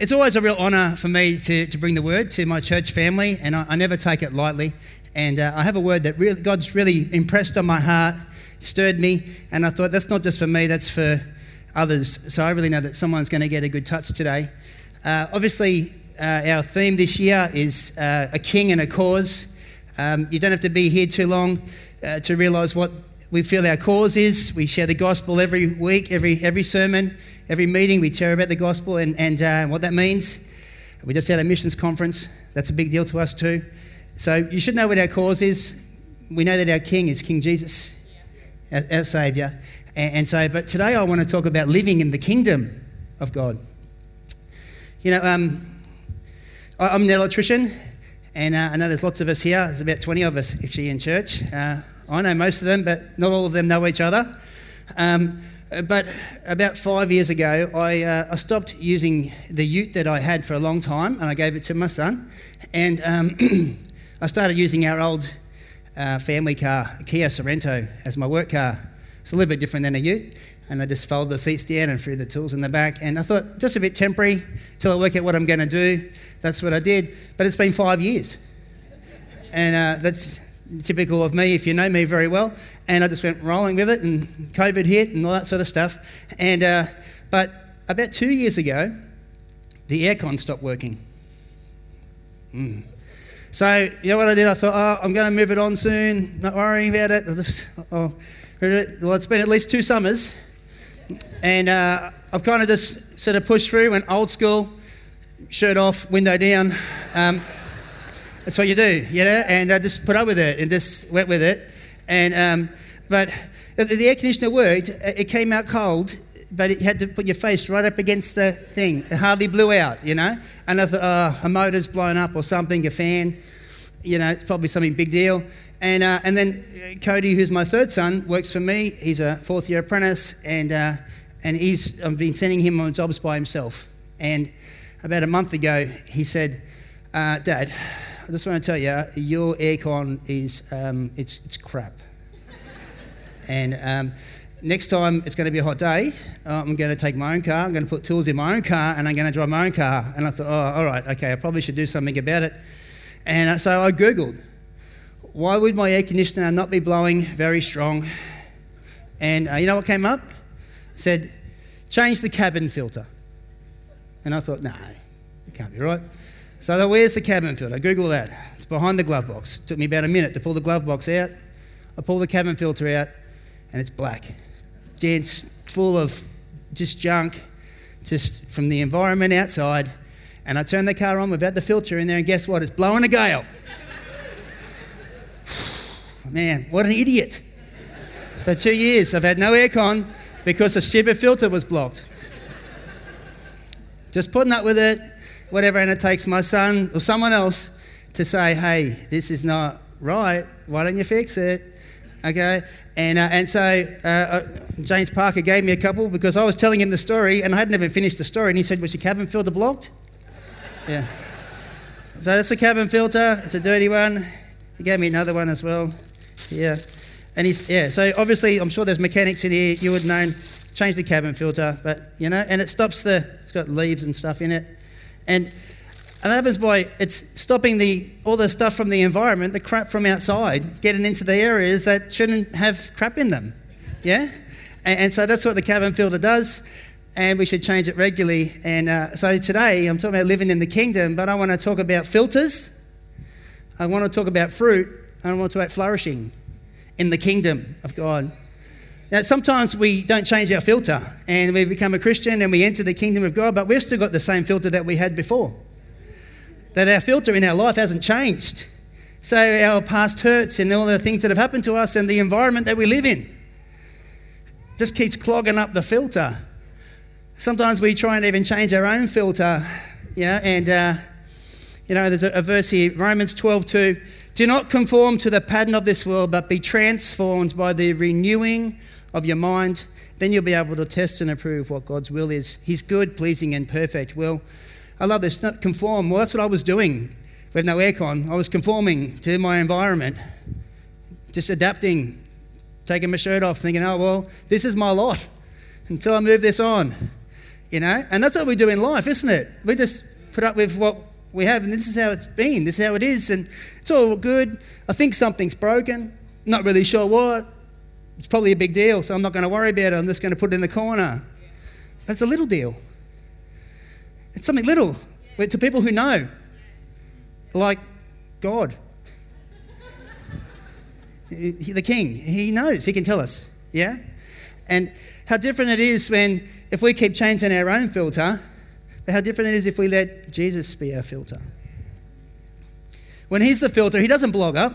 It's always a real honour for me to bring the word to my church family, and I never take it lightly. And I have a word that really, God's really impressed on my heart, stirred me, and I thought that's not just for me, that's for others. So I really know that someone's going to get a good touch today. Our theme this year is a king and a cause. You don't have to be here too long to realise what we feel our cause is. We share the gospel every week, every sermon, every meeting. We share about the gospel and what that means. We just had a missions conference. That's a big deal to us too. So you should know what our cause is. We know that our king is King Jesus, yeah. Our saviour. But today I want to talk about living in the kingdom of God. You know, I'm an electrician, and I know there's lots of us here. There's about 20 of us actually in church. I know most of them, but not all of them know each other. But about 5 years ago, I stopped using the ute that I had for a long time, and I gave it to my son. And I started using our old family car, Kia Sorento, as my work car. It's a little bit different than a ute. And I just folded the seats down and threw the tools in the back. And I thought, just a bit temporary, till I work out what I'm going to do. That's what I did. But it's been 5 years. And that's typical of me, if you know me very well. And I just went rolling with it, and COVID hit and all that sort of stuff. And but about 2 years ago, the aircon stopped working. So you know what I did? I thought, I'm going to move it on soon. Not worrying about it. Well, it's been at least two summers. And I've kind of just sort of pushed through, went old school, shirt off, window down. That's what you do, you know. And I just put up with it and just went with it. And but the air conditioner worked. It came out cold, but it had to put your face right up against the thing. It hardly blew out, you know. And I thought, a motor's blown up or something, a fan, you know, it's probably something big deal. And then Cody, who's my third son, works for me. He's a fourth-year apprentice, and I've been sending him on jobs by himself. And about a month ago, he said, "Dad, I just want to tell you, your aircon is it's crap. And next time it's going to be a hot day. I'm going to take my own car. I'm going to put tools in my own car, and I'm going to drive my own car." And I thought, all right, okay, I probably should do something about it. And so I Googled, why would my air conditioner not be blowing very strong? And you know what came up? It said, change the cabin filter. And I thought, no, it can't be right. So I thought, where's the cabin filter? Google that. It's behind the glove box. It took me about a minute to pull the glove box out. I pull the cabin filter out, and it's black. Dense, full of just junk, just from the environment outside. And I turned the car on without the filter in there, and guess what? It's blowing a gale. Man, what an idiot. For 2 years, I've had no aircon because the stupid filter was blocked. Just putting up with it, whatever, and it takes my son or someone else to say, hey, this is not right. Why don't you fix it? Okay? And so James Parker gave me a couple because I was telling him the story, and I hadn't even finished the story, and he said, was your cabin filter blocked? Yeah. So that's the cabin filter. It's a dirty one. He gave me another one as well. Yeah. And so obviously, I'm sure there's mechanics in here, you would have known, change the cabin filter, but you know, and it stops it's got leaves and stuff in it. And that happens by, it's stopping all the stuff from the environment, the crap from outside, getting into the areas that shouldn't have crap in them, yeah? And so that's what the cabin filter does, and we should change it regularly. And so today, I'm talking about living in the kingdom, but I want to talk about filters, I want to talk about fruit, I want to talk about flourishing in the kingdom of God. Now, sometimes we don't change our filter and we become a Christian and we enter the kingdom of God, but we've still got the same filter that we had before. That our filter in our life hasn't changed. So our past hurts and all the things that have happened to us and the environment that we live in just keeps clogging up the filter. Sometimes we try and even change our own filter, yeah, and you know, there's a verse here, Romans 12:2. Do not conform to the pattern of this world, but be transformed by the renewing of your mind. Then you'll be able to test and approve what God's will is. His good, pleasing, and perfect will. I love this, not conform. Well, that's what I was doing with no aircon. I was conforming to my environment, just adapting, taking my shirt off, thinking, oh, well, this is my lot until I move this on. you know. And that's what we do in life, isn't it? We just put up with what we have, and this is how it's been, this is how it is, and it's all good. I think something's broken, not really sure what. It's probably a big deal, so I'm not going to worry about it. I'm just going to put it in the corner. But it's a little deal. It's something little, but to people who know, like God, the King, he knows, he can tell us, yeah? And how different it is when, if we keep changing our own filter, but how different it is if we let Jesus be our filter. When he's the filter, he doesn't bog up.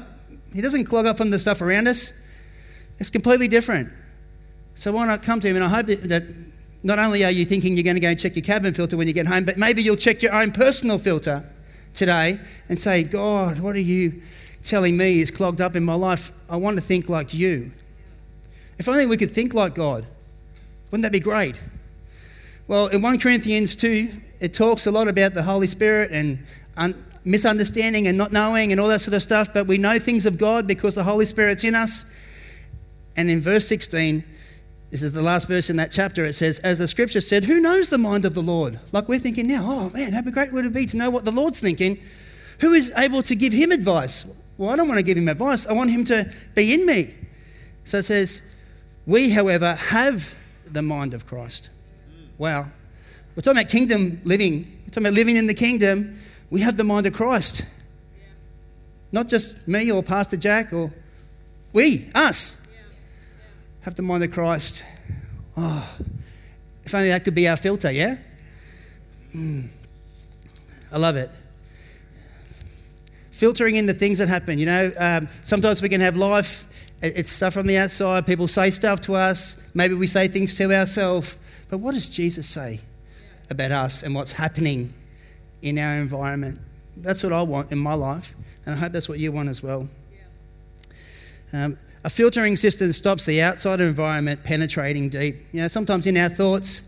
He doesn't clog up from the stuff around us. It's completely different. So why not come to him? And I hope that not only are you thinking you're going to go and check your cabin filter when you get home, but maybe you'll check your own personal filter today and say, God, what are you telling me is clogged up in my life? I want to think like you. If only we could think like God. Wouldn't that be great? Well, in 1 Corinthians 2, it talks a lot about the Holy Spirit and misunderstanding and not knowing and all that sort of stuff, but we know things of God because the Holy Spirit's in us. And in verse 16, this is the last verse in that chapter, it says, as the scripture said, who knows the mind of the Lord? Like we're thinking now, oh man, how great would it be to know what the Lord's thinking? Who is able to give him advice? Well, I don't want to give him advice. I want him to be in me. So it says, we, however, have the mind of Christ. Wow. We're talking about kingdom living. We're talking about living in the kingdom. We have the mind of Christ. Yeah. Not just me or Pastor Jack or us. Yeah. Yeah. Have the mind of Christ. Oh, if only that could be our filter, yeah? I love it. Filtering in the things that happen. You know, sometimes we can have life. It's stuff from the outside. People say stuff to us. Maybe we say things to ourselves. But what does Jesus say about us and what's happening in our environment? That's what I want in my life, and I hope that's what you want as well. Yeah. A filtering system stops the outside environment penetrating deep. You know, sometimes in our thoughts,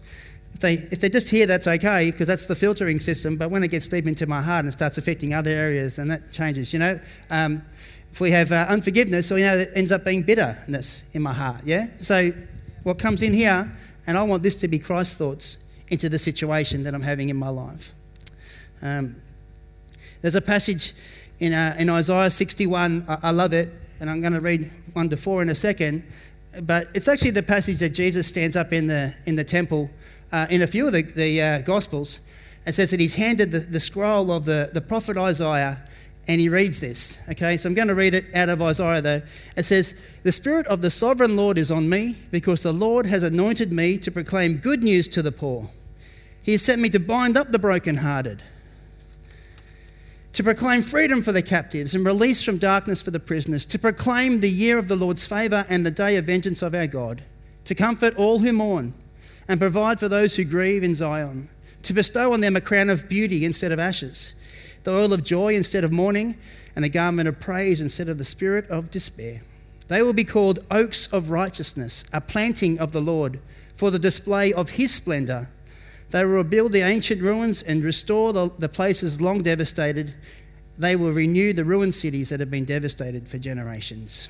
if they're just here, that's okay, because that's the filtering system, but when it gets deep into my heart and starts affecting other areas, then that changes, you know. If we have unforgiveness, so, you know, it ends up being bitterness in my heart, yeah? So what comes in here, and I want this to be Christ's thoughts into the situation that I'm having in my life. There's a passage in Isaiah 61, I love it, and I'm going to read 1 to 4 in a second, but it's actually the passage that Jesus stands up in the temple in a few of the Gospels. It says that he's handed the scroll of the prophet Isaiah, and he reads this. Okay, so I'm going to read it out of Isaiah though. It says, the Spirit of the Sovereign Lord is on me, because the Lord has anointed me to proclaim good news to the poor. He has sent me to bind up the brokenhearted, to proclaim freedom for the captives and release from darkness for the prisoners, to proclaim the year of the Lord's favour and the day of vengeance of our God, to comfort all who mourn and provide for those who grieve in Zion, to bestow on them a crown of beauty instead of ashes, the oil of joy instead of mourning, and a garment of praise instead of the spirit of despair. They will be called oaks of righteousness, a planting of the Lord, for the display of his splendour. They will rebuild the ancient ruins and restore the places long devastated. They will renew the ruined cities that have been devastated for generations.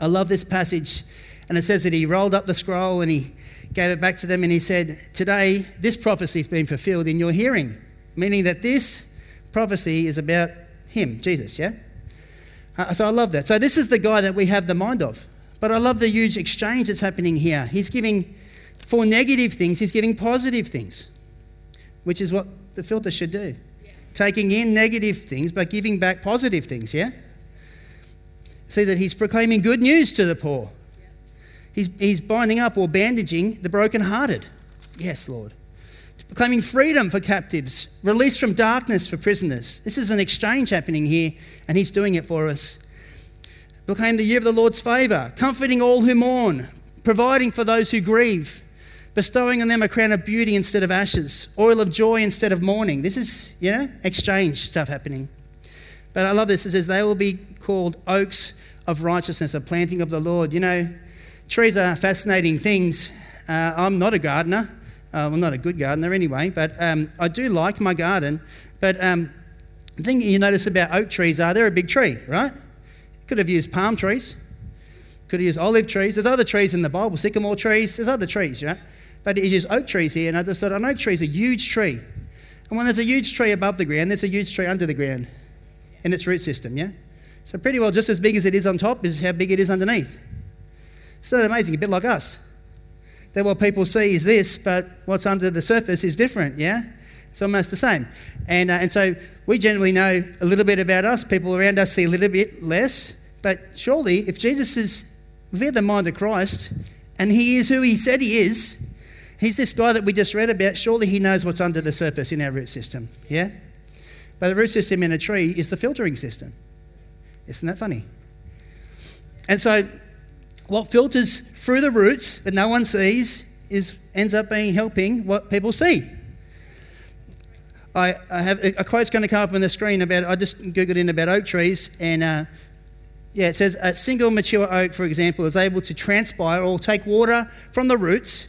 I love this passage, and it says that he rolled up the scroll and he gave it back to them and he said, today this prophecy has been fulfilled in your hearing, meaning that this prophecy is about him, Jesus, yeah? So I love that. So this is the guy that we have the mind of. But I love the huge exchange that's happening here. He's giving, for negative things, he's giving positive things, which is what the filter should do. Yeah. Taking in negative things, but giving back positive things, yeah? See that he's proclaiming good news to the poor. Yeah. He's binding up or bandaging the brokenhearted. Yes, Lord. Proclaiming freedom for captives, release from darkness for prisoners. This is an exchange happening here, and he's doing it for us. Proclaim the year of the Lord's favour, comforting all who mourn, providing for those who grieve, bestowing on them a crown of beauty instead of ashes, oil of joy instead of mourning. This is, you know, exchange stuff happening. But I love this. It says they will be called oaks of righteousness, a planting of the Lord. You know, trees are fascinating things. I'm not a gardener. Well, not a good gardener anyway, but I do like my garden. But the thing you notice about oak trees are they're a big tree, right? Could have used palm trees, could have used olive trees. There's other trees in the Bible, sycamore trees. There's other trees, yeah? but it is oak trees here. And I just thought, an oak tree is a huge tree. And when there's a huge tree above the ground, there's a huge tree under the ground in its root system, yeah? So pretty well just as big as it is on top is how big it is underneath. It's not amazing, a bit like us. That what people see is this, but what's under the surface is different, yeah? It's almost the same. And so we generally know a little bit about us. People around us see a little bit less. But surely, if Jesus is, if we have the mind of Christ, and he is who he said he is, he's this guy that we just read about, surely he knows what's under the surface in our root system, yeah? But the root system in a tree is the filtering system. Isn't that funny? And so what filters through the roots that no one sees ends up being helping what people see. I have a quote's going to come up on the screen about, I just Googled in about oak trees, and it says a single mature oak, for example, is able to transpire or take water from the roots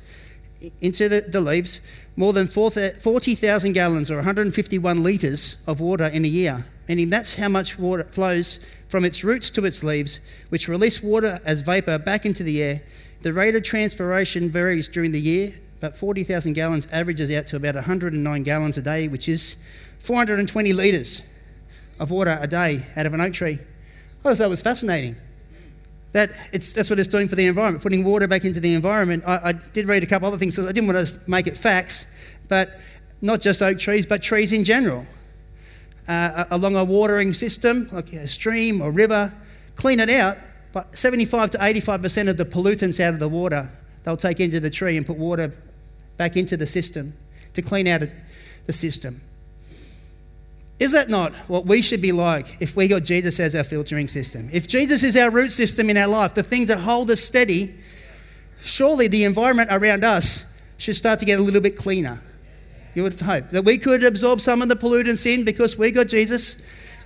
into the leaves more than 40,000 gallons or 151 litres of water in a year. Meaning that's how much water flows from its roots to its leaves, which release water as vapour back into the air. The rate of transpiration varies during the year, but 40,000 gallons averages out to about 109 gallons a day, which is 420 litres of water a day out of an oak tree. I thought that was fascinating. That's what it's doing for the environment, putting water back into the environment. I did read a couple other things, so I didn't want to make it facts, but not just oak trees, but trees in general. Along a watering system, like a stream or river, clean it out, but 75 to 85% of the pollutants out of the water, they'll take into the tree and put water back into the system to clean out the system. Is that not what we should be like if we got Jesus as our filtering system? If Jesus is our root system in our life, the things that hold us steady, surely the environment around us should start to get a little bit cleaner. You would hope that we could absorb some of the pollutants in because we got Jesus,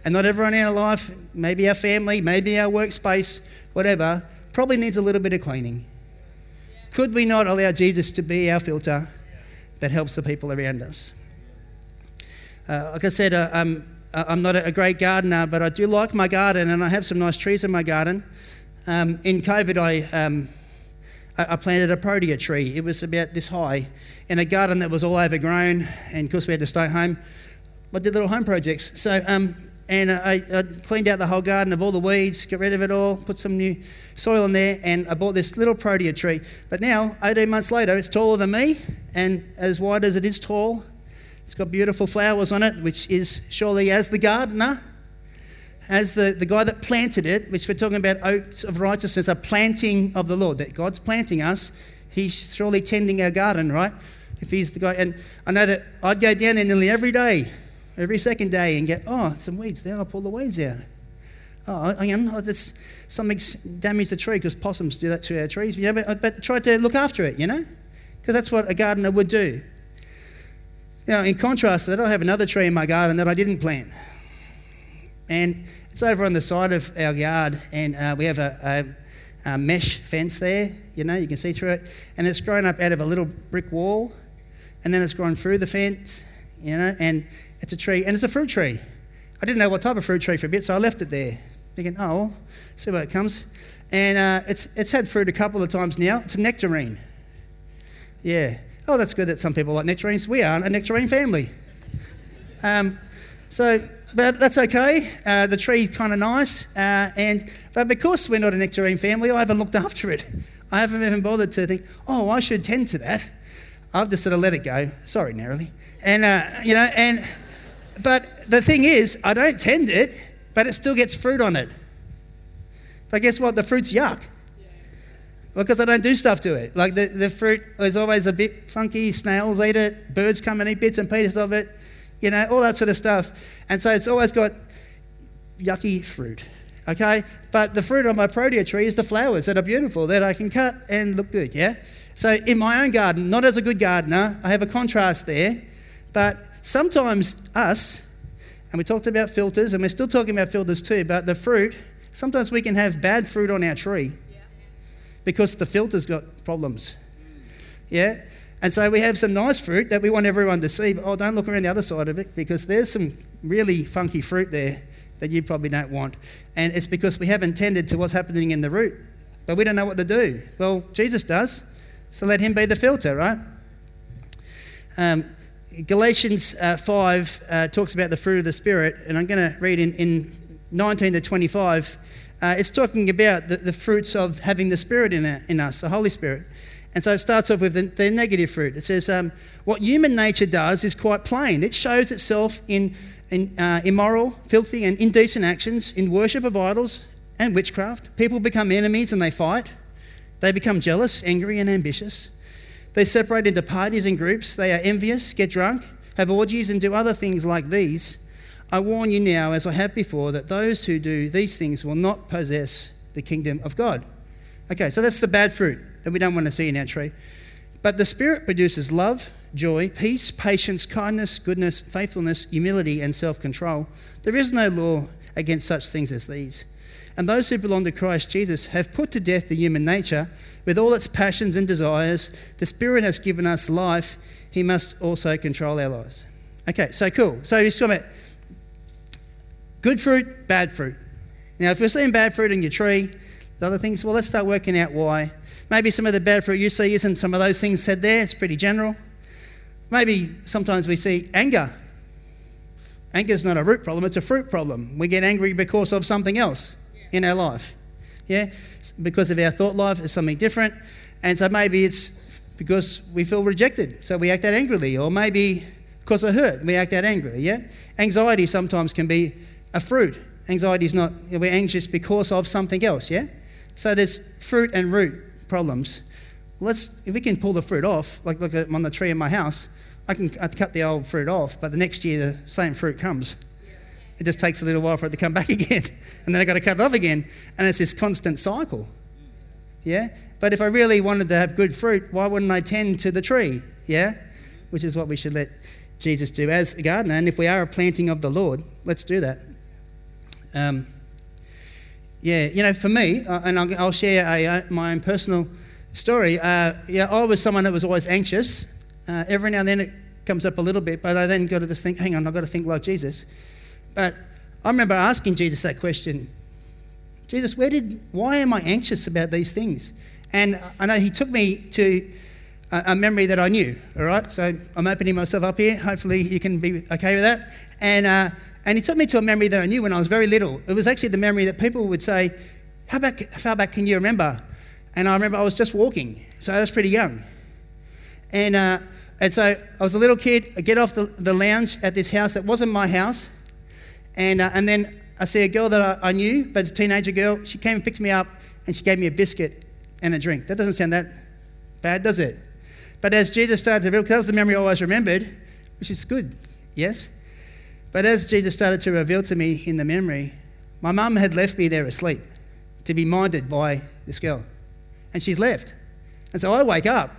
and not everyone in our life, maybe our family, maybe our workspace, whatever, probably needs a little bit of cleaning. Could we not allow Jesus to be our filter that helps the people around us? Like I said, I'm not a great gardener, but I do like my garden, and I have some nice trees in my garden. In COVID, I planted a protea tree. It was about this high in a garden that was all overgrown, and of course we had to stay home. I did little home projects. So, I cleaned out the whole garden of all the weeds, got rid of it all, put some new soil in there, and I bought this little protea tree. But now, 18 months later, it's taller than me, and as wide as it is tall, it's got beautiful flowers on it, which is surely, as the gardener, as the guy that planted it, which we're talking about, oaks of righteousness, a planting of the Lord, that God's planting us. He's surely tending our garden, right? If he's the guy. And I know that I'd go down there nearly every day, every second day, and get, some weeds there. I'll pull the weeds out. Something's damaged the tree, because possums do that to our trees. You know, but try to look after it, you know, because that's what a gardener would do. Now, in contrast to that, I have another tree in my garden that I didn't plant. And it's over on the side of our yard, and we have a mesh fence there, you know, you can see through it. And it's grown up out of a little brick wall, and then it's grown through the fence, you know, and it's a tree, and it's a fruit tree. I didn't know what type of fruit tree for a bit, so I left it there, thinking, well, see where it comes. And it's had fruit a couple of times now. It's a nectarine. Yeah. Oh, that's good that some people like nectarines. We aren't a nectarine family. But that's okay. The tree's kind of nice. But because we're not a nectarine family, I haven't looked after it. I haven't even bothered to think, I should tend to that. I've just sort of let it go. Sorry, narrowly. But the thing is, I don't tend it, but it still gets fruit on it. But guess what? The fruit's yuck. Because I don't do stuff to it. Like the fruit is always a bit funky. Snails eat it. Birds come and eat bits and pieces of it. You know, all that sort of stuff. And so it's always got yucky fruit, okay? But the fruit on my protea tree is the flowers that are beautiful, that I can cut and look good, yeah? So in my own garden, not as a good gardener, I have a contrast there. But sometimes us, and we talked about filters, and we're still talking about filters too, but the fruit, sometimes we can have bad fruit on our tree because the filter's got problems, yeah? And so we have some nice fruit that we want everyone to see, but don't look around the other side of it, because there's some really funky fruit there that you probably don't want. And it's because we haven't tended to what's happening in the root, but we don't know what to do. Well, Jesus does, so let him be the filter, right? Galatians 5 talks about the fruit of the Spirit, and I'm going to read in 19 to 25. It's talking about the fruits of having the Spirit in us, the Holy Spirit. And so it starts off with the negative fruit. It says, what human nature does is quite plain. It shows itself in immoral, filthy and indecent actions, in worship of idols and witchcraft. People become enemies and they fight. They become jealous, angry and ambitious. They separate into parties and groups. They are envious, get drunk, have orgies and do other things like these. I warn you now, as I have before, that those who do these things will not possess the kingdom of God. Okay, so that's the bad fruit that we don't want to see in our tree. But the Spirit produces love, joy, peace, patience, kindness, goodness, faithfulness, humility, and self-control. There is no law against such things as these. And those who belong to Christ Jesus have put to death the human nature with all its passions and desires. The Spirit has given us life. He must also control our lives. Okay, so cool. So he's talking about good fruit, bad fruit. Now, if you're seeing bad fruit in your tree, the other things, well, let's start working out why. Maybe some of the bad fruit you see isn't some of those things said there. It's pretty general. Maybe sometimes we see anger. Anger's not a root problem, it's a fruit problem. We get angry because of something else in our life. Yeah? Because of our thought life, it's something different. And so maybe it's because we feel rejected, so we act out angrily. Or maybe because of hurt, we act out angrily. Yeah? Anxiety sometimes can be a fruit. Anxiety is not, we're anxious because of something else. Yeah? So there's fruit and root problems. If we can pull the fruit off, like look at on the tree in my house, I'd cut the old fruit off, but the next year the same fruit comes. It just takes a little while for it to come back again, and then I've got to cut it off again, and it's this constant cycle. Yeah? But if I really wanted to have good fruit, why wouldn't I tend to the tree? Yeah? Which is what we should let Jesus do as a gardener, and if we are a planting of the Lord, let's do that. For me, and I'll share my own personal story. I was someone that was always anxious. Every now and then it comes up a little bit, but I then got to just think, hang on, I've got to think like Jesus. But I remember asking Jesus that question, Jesus, why am I anxious about these things? And I know he took me to a memory that I knew, all right? So I'm opening myself up here. Hopefully you can be okay with that. And he took me to a memory that I knew when I was very little. It was actually the memory that people would say, how far back can you remember? And I remember I was just walking, so I was pretty young. And so I was a little kid. I get off the lounge at this house that wasn't my house. And then I see a girl that I knew, but a teenager girl. She came and picked me up, and she gave me a biscuit and a drink. That doesn't sound that bad, does it? But as Jesus started to reveal, because that was the memory I always remembered, which is good, yes? But as Jesus started to reveal to me in the memory, my mum had left me there asleep to be minded by this girl. And she's left. And so I wake up.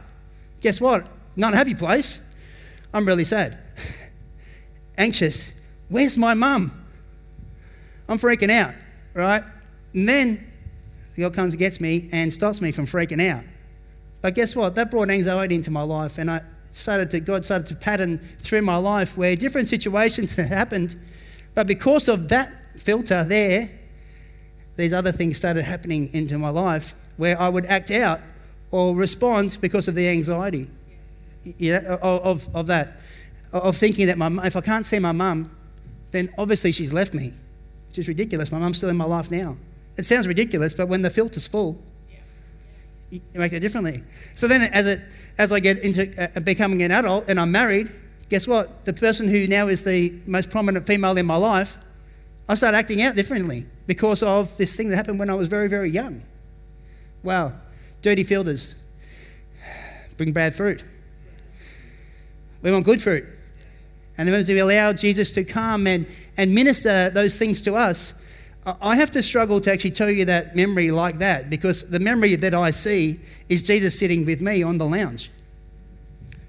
Guess what? Not a happy place. I'm really sad. Anxious. Where's my mum? I'm freaking out, right? And then the girl comes and gets me and stops me from freaking out. But guess what? That brought anxiety into my life, and God started to pattern through my life where different situations happened, but because of that filter there, these other things started happening into my life where I would act out or respond because of the anxiety of thinking that if I can't see my mum, then obviously she's left me, which is ridiculous. My mum's still in my life now. It sounds ridiculous, but when the filter's full, you make it differently. So then as I get into becoming an adult and I'm married, guess what? The person who now is the most prominent female in my life, I start acting out differently because of this thing that happened when I was very, very young. Wow. Dirty filters bring bad fruit. We want good fruit. And then to allow Jesus to come and minister those things to us, I have to struggle to actually tell you that memory like that, because the memory that I see is Jesus sitting with me on the lounge.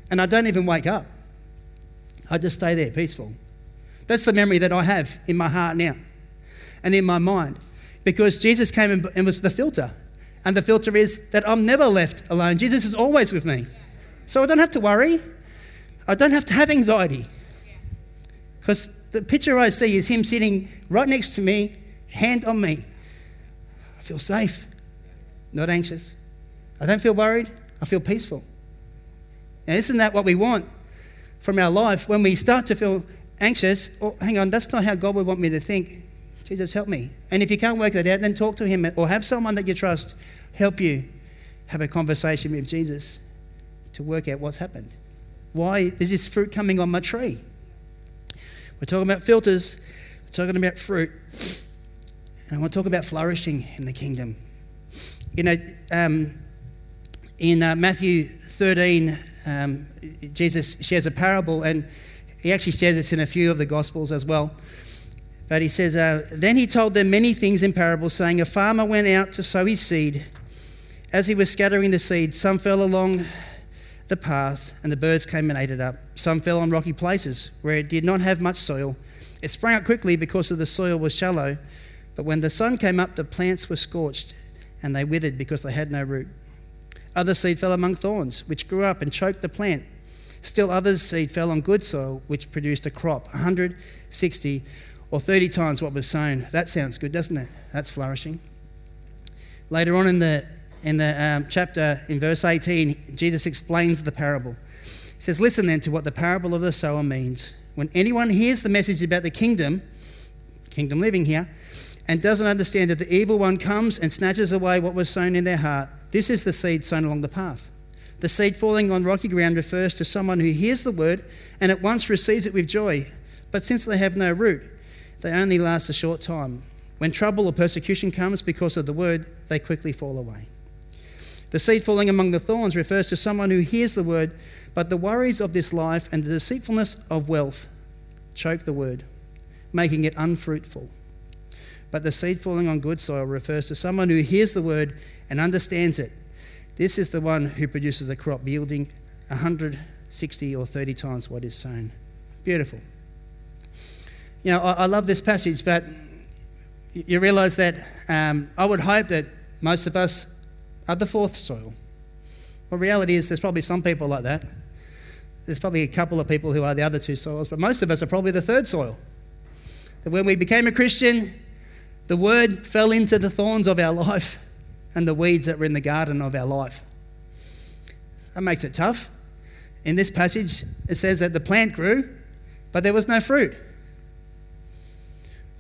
And I don't even wake up. I just stay there peaceful. That's the memory that I have in my heart now and in my mind, because Jesus came and was the filter. And the filter is that I'm never left alone. Jesus is always with me. So I don't have to worry. I don't have to have anxiety. Because the picture I see is him sitting right next to me, hand on me. I feel safe, not anxious. I don't feel worried. I feel peaceful. Now, isn't that what we want? from our life when we start to feel anxious, oh, hang on, that's not how God would want me to think. Jesus, help me. And if you can't work that out, then talk to him or have someone that you trust help you have a conversation with Jesus to work out what's happened. Why is this fruit coming on my tree? We're talking about filters. We're talking about fruit. And I want to talk about flourishing in the kingdom. You know, in Matthew 13, Jesus shares a parable, and he actually shares this in a few of the Gospels as well. But he says, then he told them many things in parables, saying, a farmer went out to sow his seed. As he was scattering the seed, some fell along the path, and the birds came and ate it up. Some fell on rocky places, where it did not have much soil. It sprang up quickly because the soil was shallow. But when the sun came up, the plants were scorched, and they withered because they had no root. Other seed fell among thorns, which grew up and choked the plant. Still others' seed fell on good soil, which produced a crop, 160 or 30 times what was sown. That sounds good, doesn't it? That's flourishing. Later on in the chapter, in verse 18, Jesus explains the parable. He says, listen then to what the parable of the sower means. When anyone hears the message about the kingdom living here, and doesn't understand that the evil one comes and snatches away what was sown in their heart, this is the seed sown along the path. The seed falling on rocky ground refers to someone who hears the word and at once receives it with joy. But since they have no root, they only last a short time. When trouble or persecution comes because of the word, they quickly fall away. The seed falling among the thorns refers to someone who hears the word, but the worries of this life and the deceitfulness of wealth choke the word, making it unfruitful. But the seed falling on good soil refers to someone who hears the word and understands it. This is the one who produces a crop yielding 160 or 30 times what is sown. Beautiful. You know, I love this passage, but you realise that I would hope that most of us are the fourth soil. Well, reality is there's probably some people like that. There's probably a couple of people who are the other two soils, but most of us are probably the third soil. That when we became a Christian, the word fell into the thorns of our life and the weeds that were in the garden of our life. That makes it tough. In this passage, it says that the plant grew, but there was no fruit.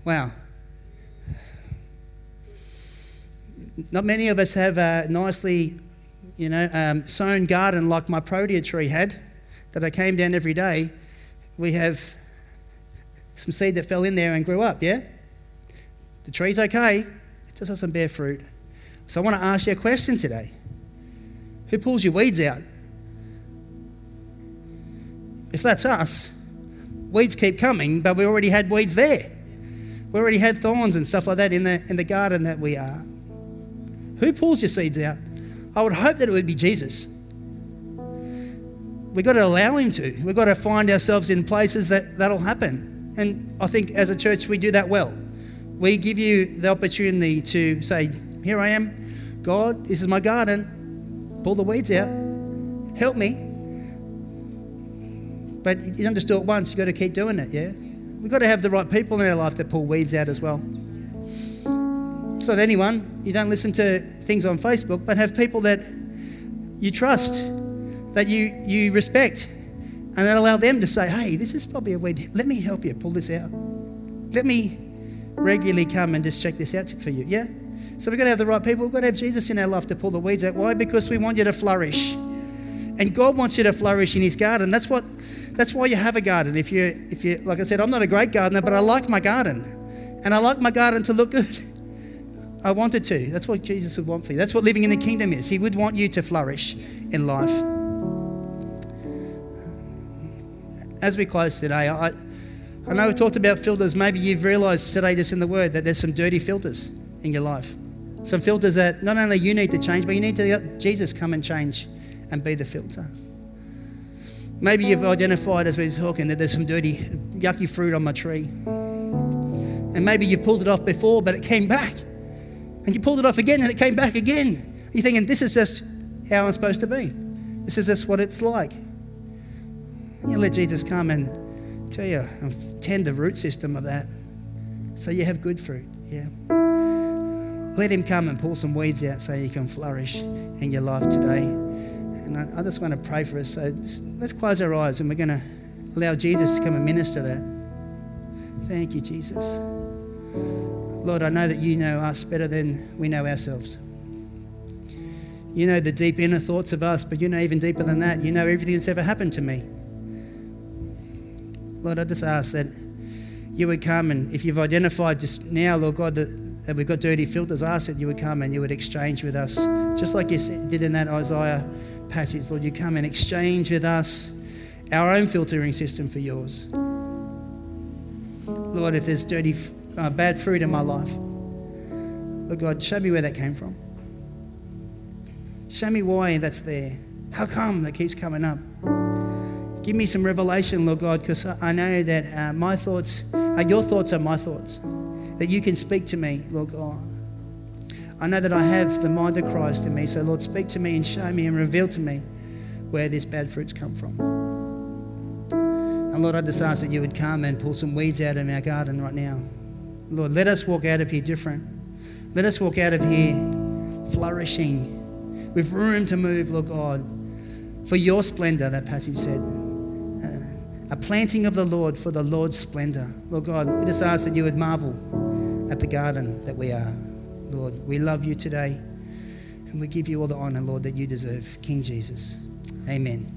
Wow. Not many of us have a nicely, sown garden like my protea tree had, that I came down every day. We have some seed that fell in there and grew up, yeah? The tree's okay, it just doesn't bear fruit. So I want to ask you a question today. Who pulls your weeds out? If that's us, weeds keep coming, but we already had weeds there. We already had thorns and stuff like that in the garden that we are. Who pulls your seeds out? I would hope that it would be Jesus. We've got to allow him to. We've got to find ourselves in places that'll happen. And I think as a church we do that well. We give you the opportunity to say, here I am, God, this is my garden. Pull the weeds out. Help me. But you don't just do it once. You've got to keep doing it, yeah? We've got to have the right people in our life that pull weeds out as well. It's not anyone. You don't listen to things on Facebook, but have people that you trust, that you respect, and that allow them to say, hey, this is probably a weed. Let me help you pull this out. Let me regularly come and just check this out for you, yeah? So we've got to have the right people. We've got to have Jesus in our life to pull the weeds out. Why? Because we want you to flourish. And God wants you to flourish in his garden. That's why you have a garden. If you, like I said, I'm not a great gardener, but I like my garden. And I like my garden to look good. I want it to. That's what Jesus would want for you. That's what living in the kingdom is. He would want you to flourish in life. As we close today, I know we've talked about filters. Maybe you've realised today just in the Word that there's some dirty filters in your life. Some filters that not only you need to change, but you need to let Jesus come and change and be the filter. Maybe you've identified as we've been talking that there's some dirty, yucky fruit on my tree. And maybe you've pulled it off before, but it came back. And you pulled it off again and it came back again. You're thinking, this is just how I'm supposed to be. This is just what it's like. And you let Jesus come and tell you and tend the root system of that so you have good fruit. Yeah, let him come and pull some weeds out so you can flourish in your life today. And I just want to pray for us, so let's close our eyes and we're going to Allow Jesus to come and minister that. Thank you, Jesus. Lord, I know that you know us better than we know ourselves. You know the deep inner thoughts of us, but you know even deeper than that. You know everything that's ever happened to me. Lord, I just ask that you would come, and if you've identified just now, Lord God, that we've got dirty filters, I ask that you would come and you would exchange with us. Just like you did in that Isaiah passage, Lord, you come and exchange with us our own filtering system for yours. Lord, if there's dirty, bad fruit in my life, Lord God, show me where that came from. Show me why that's there. How come that keeps coming up? Give me some revelation, Lord God, because I know that my thoughts, your thoughts are my thoughts, that you can speak to me, Lord God. I know that I have the mind of Christ in me, so Lord, speak to me and show me and reveal to me where this bad fruit's come from. And Lord, I just ask that you would come and pull some weeds out in our garden right now. Lord, let us walk out of here different. Let us walk out of here flourishing, with room to move, Lord God, for your splendor, that passage said. A planting of the Lord for the Lord's splendor. Lord God, we just ask that you would marvel at the garden that we are. Lord, we love you today and we give you all the honor, Lord, that you deserve. King Jesus, amen.